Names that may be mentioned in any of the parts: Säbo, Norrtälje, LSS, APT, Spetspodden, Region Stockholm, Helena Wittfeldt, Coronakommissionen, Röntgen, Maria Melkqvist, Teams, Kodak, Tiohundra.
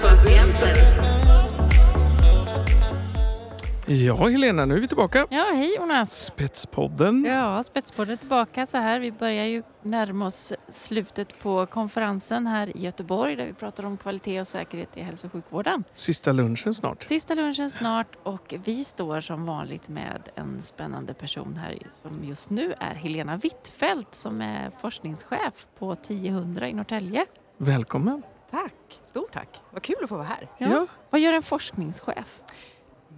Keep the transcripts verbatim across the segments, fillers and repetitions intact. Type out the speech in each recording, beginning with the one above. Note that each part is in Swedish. Cancerpatienter. Ja, Helena, nu är vi tillbaka. Ja, hej Jonas. Spetspodden. Ja, Spetspodden är tillbaka så här. Vi börjar ju närma oss slutet på konferensen här i Göteborg där vi pratar om kvalitet och säkerhet i hälso- och sjukvården. Sista lunchen snart. Sista lunchen snart och vi står som vanligt med en spännande person här som just nu är Helena Wittfeldt som är forskningschef på Tiohundra i Norrtälje. Välkommen. Tack, stort tack. Vad kul att få vara här. Ja. Ja. Vad gör en forskningschef?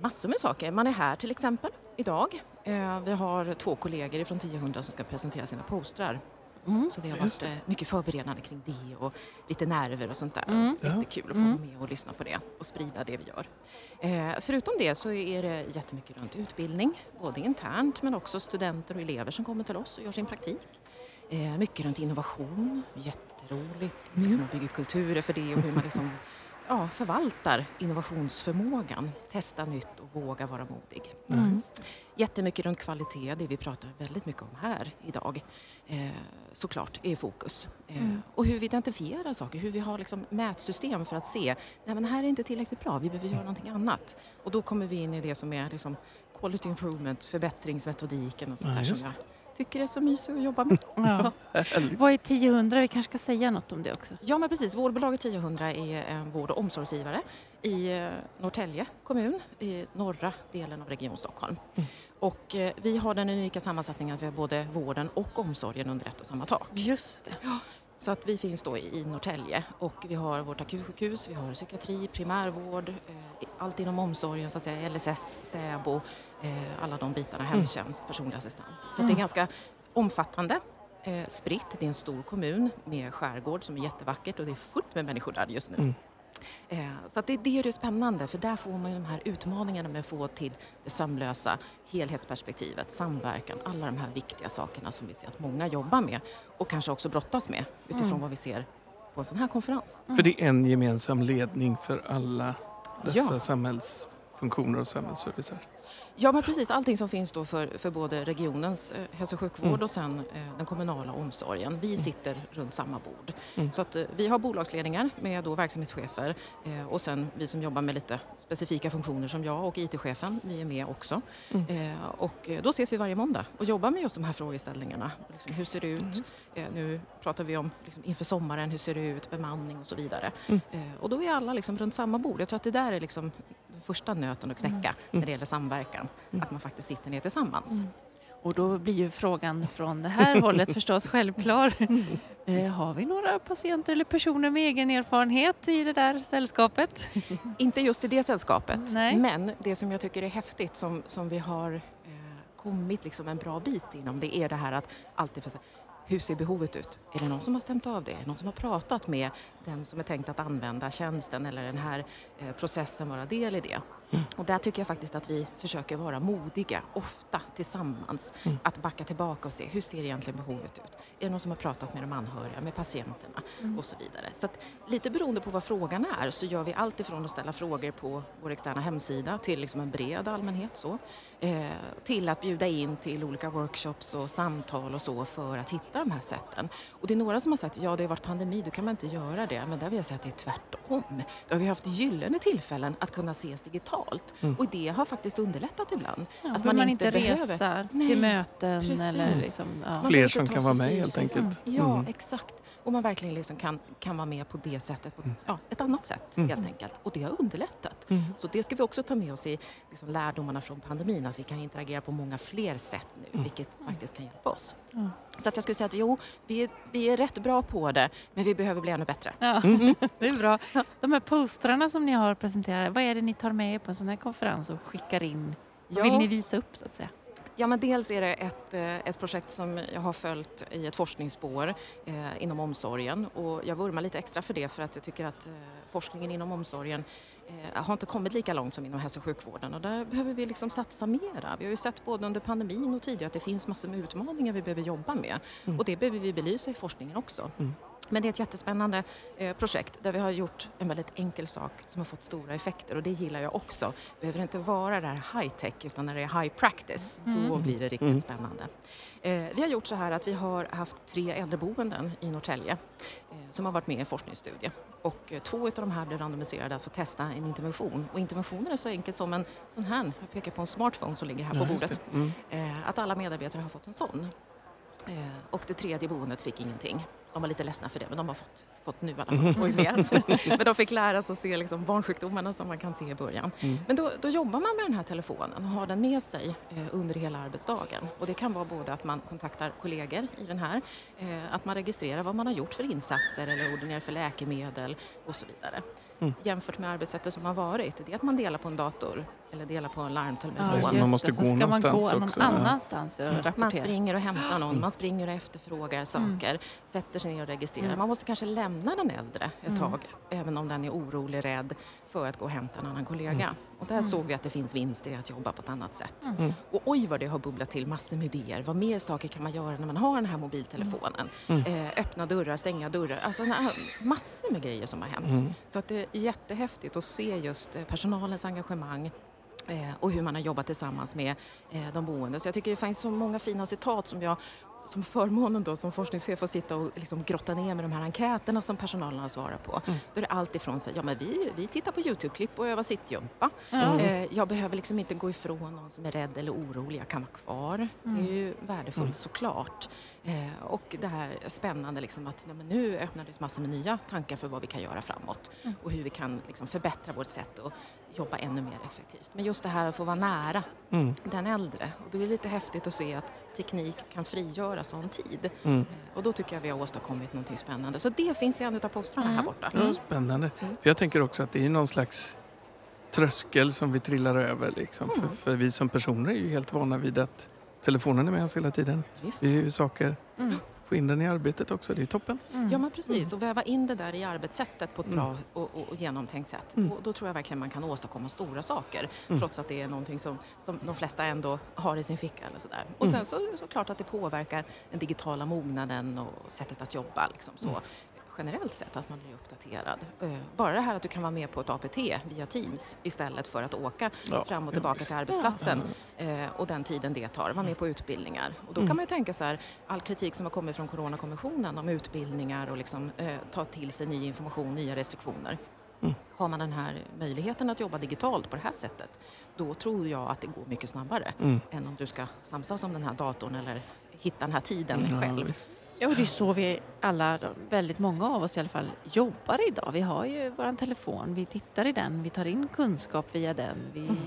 Massor med saker. Man är här till exempel idag. Eh, vi har två kollegor från Tiohundra som ska presentera sina postrar. Mm. Så det har varit eh, mycket förberedande kring det och lite nerver och sånt där. Mm. Så jättekul att få vara med och lyssna på det och sprida det vi gör. Eh, förutom det så är det jättemycket runt utbildning. Både internt men också studenter och elever som kommer till oss och gör sin praktik. Eh, mycket runt innovation. Jätteroligt. Mm. Liksom att bygga kulturer för det och hur man liksom... Ja, förvaltar innovationsförmågan. Testa nytt och våga vara modig. Mm. Jättemycket runt kvalitet, det vi pratar väldigt mycket om här idag, eh, såklart är fokus. Eh, mm. Och hur vi identifierar saker, hur vi har liksom mätsystem för att se, nej men det här är inte tillräckligt bra, vi behöver göra någonting annat. Och då kommer vi in i det som är liksom quality improvement, förbättringsmetodiken och sånt där ja, som jag tycker det är så mysigt att jobba med. Ja. Vad är Tiohundra? Vi kanske ska säga något om det också. Ja, men precis. Vårdbolaget Tiohundra är en vård- och omsorgsgivare i Norrtälje kommun i norra delen av Region Stockholm. Mm. Och vi har den unika sammansättningen att vi har både vården och omsorgen under ett och samma tak. Just det. Ja. Så att vi finns då i Norrtälje och vi har vårt akutsjukhus, vi har psykiatri, primärvård, allt inom omsorgen så att säga, L S S, Säbo, alla de bitarna, hemtjänst, personlig assistans. Så det är ganska omfattande, spritt, det är en stor kommun med skärgård som är jättevackert och det är fullt med människor där just nu. Mm. Så att det, det är ju spännande för där får man ju de här utmaningarna med att få till det sömlösa, helhetsperspektivet, samverkan, alla de här viktiga sakerna som vi ser att många jobbar med och kanske också brottas med utifrån mm. vad vi ser på en sån här konferens. Mm. För det är en gemensam ledning för alla dessa ja. samhällsfunktioner och samhällsservicer. Ja men precis, allting som finns då för, för både regionens eh, hälso- och sjukvård mm. och sen eh, den kommunala omsorgen. Vi sitter mm. runt samma bord. Mm. Så att eh, vi har bolagsledningar med då verksamhetschefer eh, och sen vi som jobbar med lite specifika funktioner som jag och I T-chefen, vi är med också. Mm. Eh, och då ses vi varje måndag och jobbar med just de här frågeställningarna. Liksom, hur ser det ut? Eh, nu pratar vi om liksom, inför sommaren, hur ser det ut? Bemanning och så vidare. Mm. Eh, och då är alla liksom, runt samma bord. Jag tror att det där är liksom första nöten att knäcka mm. när det gäller samverkan. Mm. Att man faktiskt sitter ner tillsammans. Mm. Och då blir ju frågan från det här hållet förstås självklar. Eh, har vi några patienter eller personer med egen erfarenhet i det där sällskapet? Inte just i det sällskapet. Nej. Men det som jag tycker är häftigt som, som vi har eh, kommit liksom en bra bit inom det är det här att alltid för sig. Hur ser behovet ut? Är det någon som har stämt av det? Är det någon som har pratat med den som är tänkt att använda tjänsten eller den här processen vara del i det? Mm. Och där tycker jag faktiskt att vi försöker vara modiga, ofta tillsammans, mm. att backa tillbaka och se hur ser egentligen behovet ut? Är det någon som har pratat med de anhöriga, med patienterna mm. och så vidare? Så att lite beroende på vad frågan är så gör vi allt ifrån att ställa frågor på vår externa hemsida till liksom en bred allmänhet så, eh, till att bjuda in till olika workshops och samtal och så för att hitta de här sätten. Och det är några som har sagt, ja det har varit pandemi, då kan man inte göra det. Men där vill jag säga att det är tvärtom. Då har vi haft gyllene tillfällen att kunna ses digitalt. Mm. Och det har faktiskt underlättat ibland. Ja, att man, man inte resar till Nej. möten. Eller liksom, ja. Fler som kan vara med helt enkelt. Mm. Ja, exakt. Och man verkligen liksom kan, kan vara med på det sättet, på, mm. ja, ett annat sätt mm. helt enkelt. Och det har underlättat. Mm. Så det ska vi också ta med oss i liksom, lärdomarna från pandemin. Att vi kan interagera på många fler sätt nu, mm. vilket mm. faktiskt kan hjälpa oss. Mm. Så att jag skulle säga att jo, vi är, vi är rätt bra på det, men vi behöver bli ännu bättre. Ja, det är bra. De här postrarna som ni har presenterat, vad är det ni tar med er på en sån här konferens och skickar in? Vad vill ni visa upp så att säga? Ja, men dels är det ett, ett projekt som jag har följt i ett forskningsspår eh, inom omsorgen. Och jag vurmar lite extra för det för att jag tycker att eh, forskningen inom omsorgen eh, har inte kommit lika långt som inom hälso- och sjukvården. Och där behöver vi liksom satsa mera. Vi har ju sett både under pandemin och tidigare att det finns massor med utmaningar vi behöver jobba med. Mm. Och det behöver vi belysa i forskningen också. Mm. Men det är ett jättespännande eh, projekt där vi har gjort en väldigt enkel sak som har fått stora effekter och det gillar jag också. Det behöver inte vara det här high-tech utan när det är high practice, mm. då blir det riktigt mm. spännande. Eh, vi har gjort så här att vi har haft tre äldreboenden i Norrtälje eh, som har varit med i en forskningsstudie. och två av de här blev randomiserade att få testa en intervention. Och interventionen är så enkelt som en sån här, jag pekar på en smartphone som ligger här ja, på bordet, mm. eh, att alla medarbetare har fått en sån. Eh, och det tredje boendet fick ingenting. De var lite ledsna för det, men de har fått, fått nu i alla fall. Men de fick lära sig att se liksom barnsjukdomarna som man kan se i början. Mm. Men då, då jobbar man med den här telefonen och har den med sig eh, under hela arbetsdagen. Och det kan vara både att man kontaktar kollegor i den här, eh, att man registrerar vad man har gjort för insatser eller ordinerar för läkemedel och så vidare. Mm. Jämfört med arbetssättet som har varit, det är att man delar på en dator eller delar på en larmtelefon. Ja, man måste gå någonstans gå också. Annanstans ja. Man springer och hämtar någon, mm. man springer och efterfrågar saker, mm. sätter sig ner och registrerar. Mm. Man måste kanske lämna den äldre ett mm. tag, även om den är orolig, rädd för att gå och hämta en annan kollega. Mm. Och där mm. såg vi att det finns vinster i att jobba på ett annat sätt. Mm. Och oj vad det har bubblat till massor med idéer. Vad mer saker kan man göra när man har den här mobiltelefonen? Mm. Eh, öppna dörrar, stänga dörrar. Alltså massor med grejer som har hänt. Mm. Så att det är jättehäftigt att se just personalens engagemang eh, och hur man har jobbat tillsammans med eh, de boende. Så jag tycker det finns så många fina citat som jag som förmånen då, som forskningschef att sitta och liksom grotta ner med de här enkäterna som personalen har svarat på. Mm. Då är det allt ifrån sig, ja men vi, vi tittar på YouTube-klipp och övar sittjumpa. Mm. Eh, jag behöver liksom inte gå ifrån någon som är rädd eller orolig, jag kan vara kvar. Mm. Det är ju värdefullt mm. såklart. Eh, och det här spännande liksom att ja, men nu öppnades massor med nya tankar för vad vi kan göra framåt. Mm. Och hur vi kan liksom förbättra vårt sätt och jobba ännu mer effektivt. Men just det här att få vara nära mm. den äldre. Och då är det lite häftigt att se att teknik kan frigöra sån tid. Mm. Och då tycker jag vi har åstadkommit någonting spännande. Så det finns i en utav popstrarna här borta. Mm. Spännande. Mm. För jag tänker också att det är någon slags tröskel som vi trillar över. Liksom. Mm. För, för vi som personer är ju helt vana vid att telefonen är med oss hela tiden. Visst. Vi gör saker. Mm. Få in den i arbetet också, det är toppen. Mm. Ja men precis, och väva in det där i arbetssättet på ett bra och, och, och genomtänkt sätt. Mm. Och då tror jag verkligen man kan åstadkomma stora saker. Mm. Trots att det är någonting som, som de flesta ändå har i sin ficka eller sådär. Och mm. sen så är det såklart att det påverkar den digitala mognaden och sättet att jobba liksom så. Mm. Generellt sett att man blir uppdaterad. Bara det här att du kan vara med på ett A P T via Teams istället för att åka ja, fram och tillbaka till arbetsplatsen ja. Och den tiden det tar. Vara med på utbildningar. Och då kan mm. man ju tänka så här, all kritik som har kommit från Coronakommissionen om utbildningar och liksom, eh, ta till sig ny information, nya restriktioner. Mm. Har man den här möjligheten att jobba digitalt på det här sättet, då tror jag att det går mycket snabbare mm. än om du ska samsas om den här datorn eller hitta den här tiden ja, själv. Ja, och det är så vi alla, väldigt många av oss i alla fall, jobbar idag. Vi har ju vår telefon, vi tittar i den, vi tar in kunskap via den. Vi mm.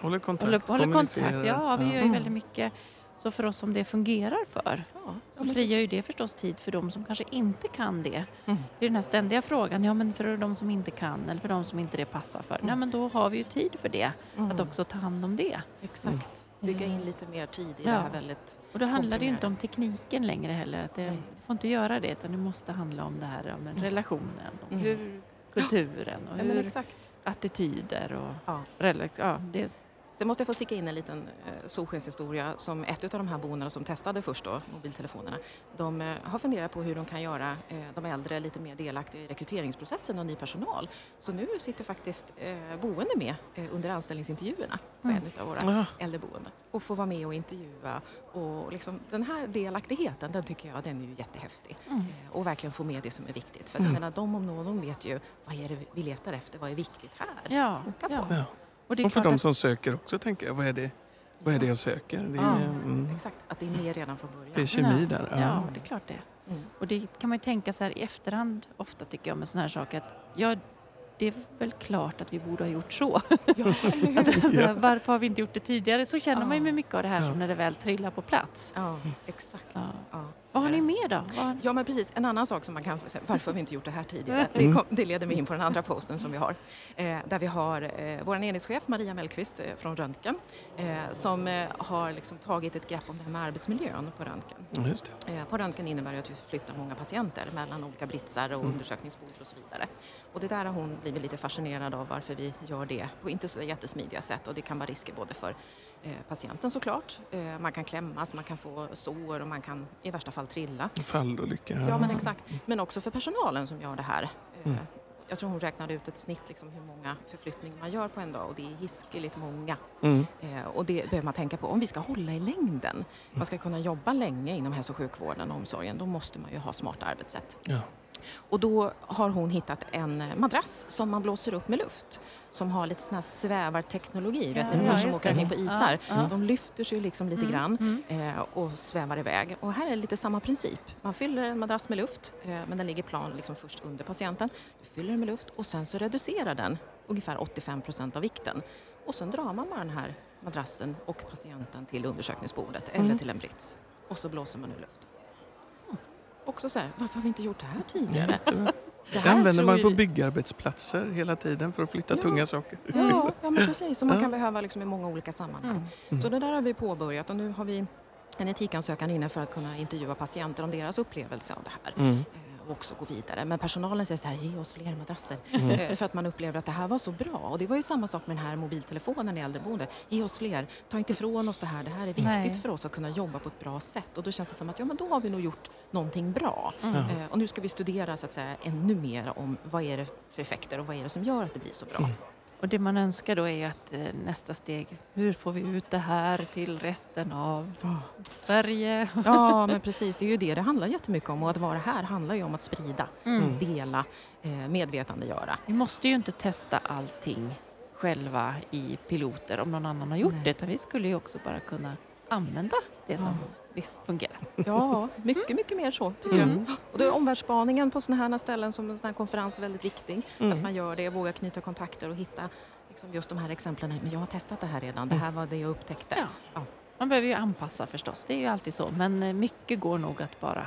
håller kontakt. Håller, håller kontakt, ja. Vi ja. Gör ju väldigt mycket. Så för oss som det fungerar för, ja, så frigör ju det förstås tid för de som kanske inte kan det. Mm. Det är den här ständiga frågan, ja men för de som inte kan eller för de som inte det passar för. Mm. Nej men då har vi ju tid för det, mm. att också ta hand om det. Exakt. Mm. Bygga in lite mer tid i ja. Det här väldigt. Och då handlar det ju inte om tekniken längre heller. Att det, du får inte göra det utan det måste handla om det här om relationen. Och mm. hur kulturen och ja, hur exakt. Attityder och ja. Relax, ja, det. Sen måste jag få sticka in en liten eh, solskenshistoria som ett av de här boendena som testade först då, mobiltelefonerna. De eh, har funderat på hur de kan göra eh, de äldre lite mer delaktiga i rekryteringsprocessen av ny personal. Så nu sitter faktiskt eh, boende med eh, under anställningsintervjuerna på mm. en av våra mm. äldreboenden. Och får vara med och intervjua. Och liksom, den här delaktigheten, den tycker jag den är ju jättehäftig. Mm. Eh, och verkligen få med det som är viktigt. För mm. jag menar, de om någon vet ju vad är det vi letar efter, vad är viktigt här? Ja, tänka på. Ja. Och, och för de som söker också tänker jag, vad är det, vad är det jag söker? Det är, ja, mm. exakt, att det är mer redan från början. Det är kemi där. Ja, ja det är klart det. Mm. Och det kan man ju tänka så här i efterhand, ofta tycker jag med sådana här saker, att ja, det är väl klart att vi borde ha gjort så. Ja, att, alltså, ja. Varför har vi inte gjort det tidigare? Så känner ja. Man ju med mycket av det här ja. Som när det väl trillar på plats. Ja, exakt. Ja. Ja. Vad har ni med då? Vad... Ja, men precis. En annan sak som man kan säga, varför har vi inte gjort det här tidigare? Det, kom, det leder mig in på den andra posten som vi har. Eh, där vi har eh, vår enhetschef Maria Melkqvist eh, från Röntgen eh, som eh, har liksom tagit ett grepp om det här med arbetsmiljön på Röntgen. Just det. Eh, på Röntgen innebär det att vi flyttar många patienter mellan olika britsar och mm. undersökningsbord och så vidare. Och det där har hon blivit lite fascinerad av varför vi gör det på inte så jättesmidiga sätt. Och det kan vara risker både för eh, patienten såklart. Eh, man kan klämmas, man kan få sår och man kan i värsta fall trilla. Fall och lycka. Ja, ja men exakt. Men också för personalen som gör det här. Mm. Jag tror hon räknade ut ett snitt liksom, hur många förflyttningar man gör på en dag. Och det är hiskeligt många. Mm. Eh, och det behöver man tänka på. Om vi ska hålla i längden. Mm. Man ska kunna jobba länge inom hälso- och sjukvården och omsorgen. Då måste man ju ha smarta arbetssätt. Ja. Och då har hon hittat en madrass som man blåser upp med luft. Som har lite sån här svävarteknologi. Vet ni, ja, ja, som åker det. Ner på isar. Ja, ja. De lyfter sig liksom lite mm, grann mm. och svävar iväg. Och här är lite samma princip. Man fyller en madrass med luft, men den ligger plan liksom först under patienten. Du fyller den med luft och sen så reducerar den ungefär åttiofem procent av vikten. Och sen drar man bara den här madrassen och patienten till undersökningsbordet mm. eller till en brits. Och så blåser man ur luften. Mm. Också så här, varför har vi inte gjort det här tidigare? Det, det använder man på byggarbetsplatser hela tiden för att flytta ja. tunga saker. Ja, ja men precis. Som man ja. kan behöva liksom i många olika sammanhang. Mm. Mm. Så det där har vi påbörjat och nu har vi en etikansökan inne för att kunna intervjua patienter om deras upplevelse av det här. Mm. Och också gå vidare. Men personalen säger så här, ge oss fler madrasser. Mm. För att man upplever att det här var så bra. Och det var ju samma sak med den här mobiltelefonen i äldreboende. Ge oss fler. Ta inte ifrån oss det här. Det här är viktigt Nej. för oss att kunna jobba på ett bra sätt. Och då känns det som att ja, men då har vi nog gjort någonting bra. Mm. Eh, och nu ska vi studera så att säga ännu mer om vad är det för effekter och vad är det som gör att det blir så bra. Mm. Och det man önskar då är att nästa steg, hur får vi ut det här till resten av oh. Sverige? Ja, men precis. Det är ju det det handlar jättemycket om. Och att vara här handlar ju om att sprida, mm. dela, medvetandegöra. Vi måste ju inte testa allting själva i piloter om någon annan har gjort Nej. det. Utan vi skulle ju också bara kunna använda det som ja. visst fungerar. Ja, mycket, mycket mer så tycker mm. jag. Och då är omvärldsspaningen på sådana här ställen som en sån här konferens väldigt viktig. Mm. Att man gör det, vågar knyta kontakter och hitta liksom just de här exemplen. Men jag har testat det här redan, det här var det jag upptäckte. Ja. Ja. Man behöver ju anpassa förstås, det är ju alltid så. Men mycket går nog att bara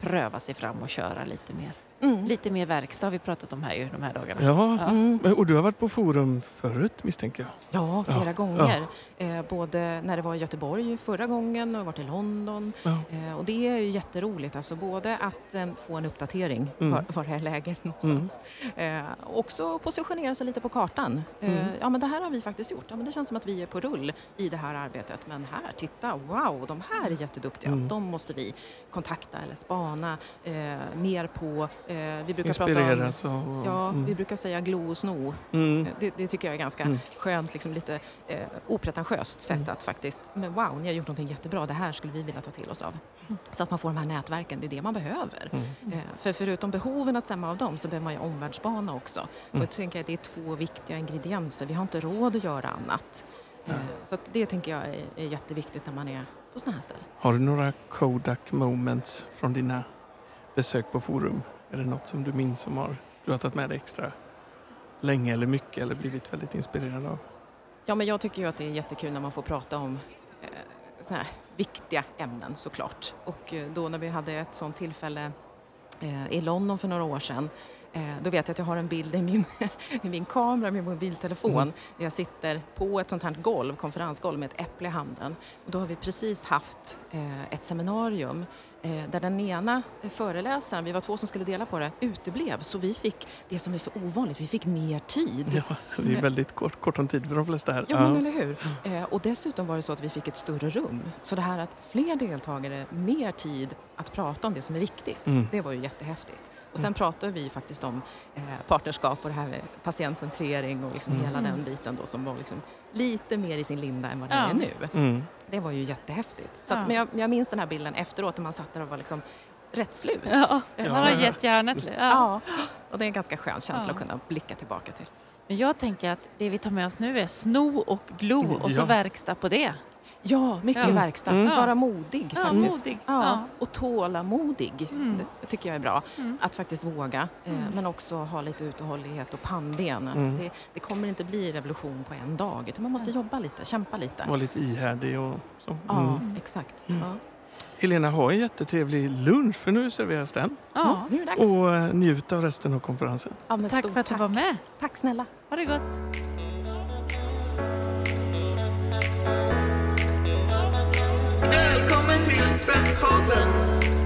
pröva sig fram och köra lite mer. Mm. Lite mer verkstad har vi pratat om här ju de här dagarna. Ja, ja. Mm. Och du har varit på forum förut misstänker jag. Ja, flera ja. gånger. Ja. Eh, både när det var i Göteborg förra gången och varit i London. Ja. Eh, och det är ju jätteroligt. Alltså, både att eh, få en uppdatering mm. var, var det här läget någonstans. Mm. Eh, också positionera sig lite på kartan. Eh, mm. Ja, men det här har vi faktiskt gjort. Ja, men det känns som att vi är på rull i det här arbetet. Men här, titta, wow, de här är jätteduktiga. Mm. De måste vi kontakta eller spana eh, mer på. Vi brukar Inspireras prata om, och, ja, mm. vi brukar säga glo och sno. Mm. Det, det tycker jag är ganska mm. skönt, liksom lite eh, opretentiöst sätt mm. att faktiskt, men wow, ni har gjort någonting jättebra, det här skulle vi vilja ta till oss av. Mm. Så att man får de här nätverken, det är det man behöver. Mm. Eh, för förutom behoven att stämma av dem så behöver man ju omvärldsbana också. Mm. Och jag tänker att det är två viktiga ingredienser, vi har inte råd att göra annat. Mm. Eh, så att det tänker jag är, är jätteviktigt när man är på sådana här ställen. Har du några Kodak moments från dina besök på forum? Är det något som du minns som har, du har tagit med dig extra länge eller mycket eller blivit väldigt inspirerad av? Ja, men jag tycker ju att det är jättekul när man får prata om eh, såna här viktiga ämnen såklart. Och eh, då när vi hade ett sånt tillfälle eh, i London för några år sedan, eh, då vet jag att jag har en bild i min, i min kamera, min mobiltelefon, mm. där jag sitter på ett sånt här golv, konferensgolv med ett äpple i handen. Och då har vi precis haft eh, ett seminarium där den ena föreläsaren, vi var två som skulle dela på det, uteblev. Så vi fick, det som är så ovanligt, vi fick mer tid. Ja, det är väldigt kort, kort om tid för de flesta här. Ja, men eller hur? Och dessutom var det så att vi fick ett större rum. Så det här att fler deltagare, mer tid att prata om det som är viktigt, mm. det var ju jättehäftigt. Och sen pratade vi faktiskt om eh, partnerskap och det här med patientcentrering och liksom mm. hela den biten då som var liksom lite mer i sin linda än vad det ja. är nu. Mm. Det var ju jättehäftigt. Så att, ja. men jag, jag minns den här bilden efteråt när man satt där och var liksom rätt slut. Ja, man har gett hjärnet. Ja. ja, och det är en ganska skön känsla ja. att kunna blicka tillbaka till. Men jag tänker att det vi tar med oss nu är sno och glo ja. och så verkstad på det. Ja, mycket ja. verkstad. Mm. Bara modig ja, faktiskt. Modig. Ja. Ja. Och tålamodig mm. det tycker jag är bra. Mm. Att faktiskt våga. Mm. Men också ha lite uthållighet och pannben. Mm. Det, det kommer inte bli revolution på en dag. Utan man måste jobba lite, kämpa lite. Vara lite ihärdig och så. Mm. Ja, exakt. Mm. Ja. Helena, har en jättetrevlig lunch för nu serveras den. Ja, nu är det dags. Och njut av resten av konferensen. Ja, men tack för att tack. du var med. Tack snälla. Ha det gott. Välkommen till Spetspodden!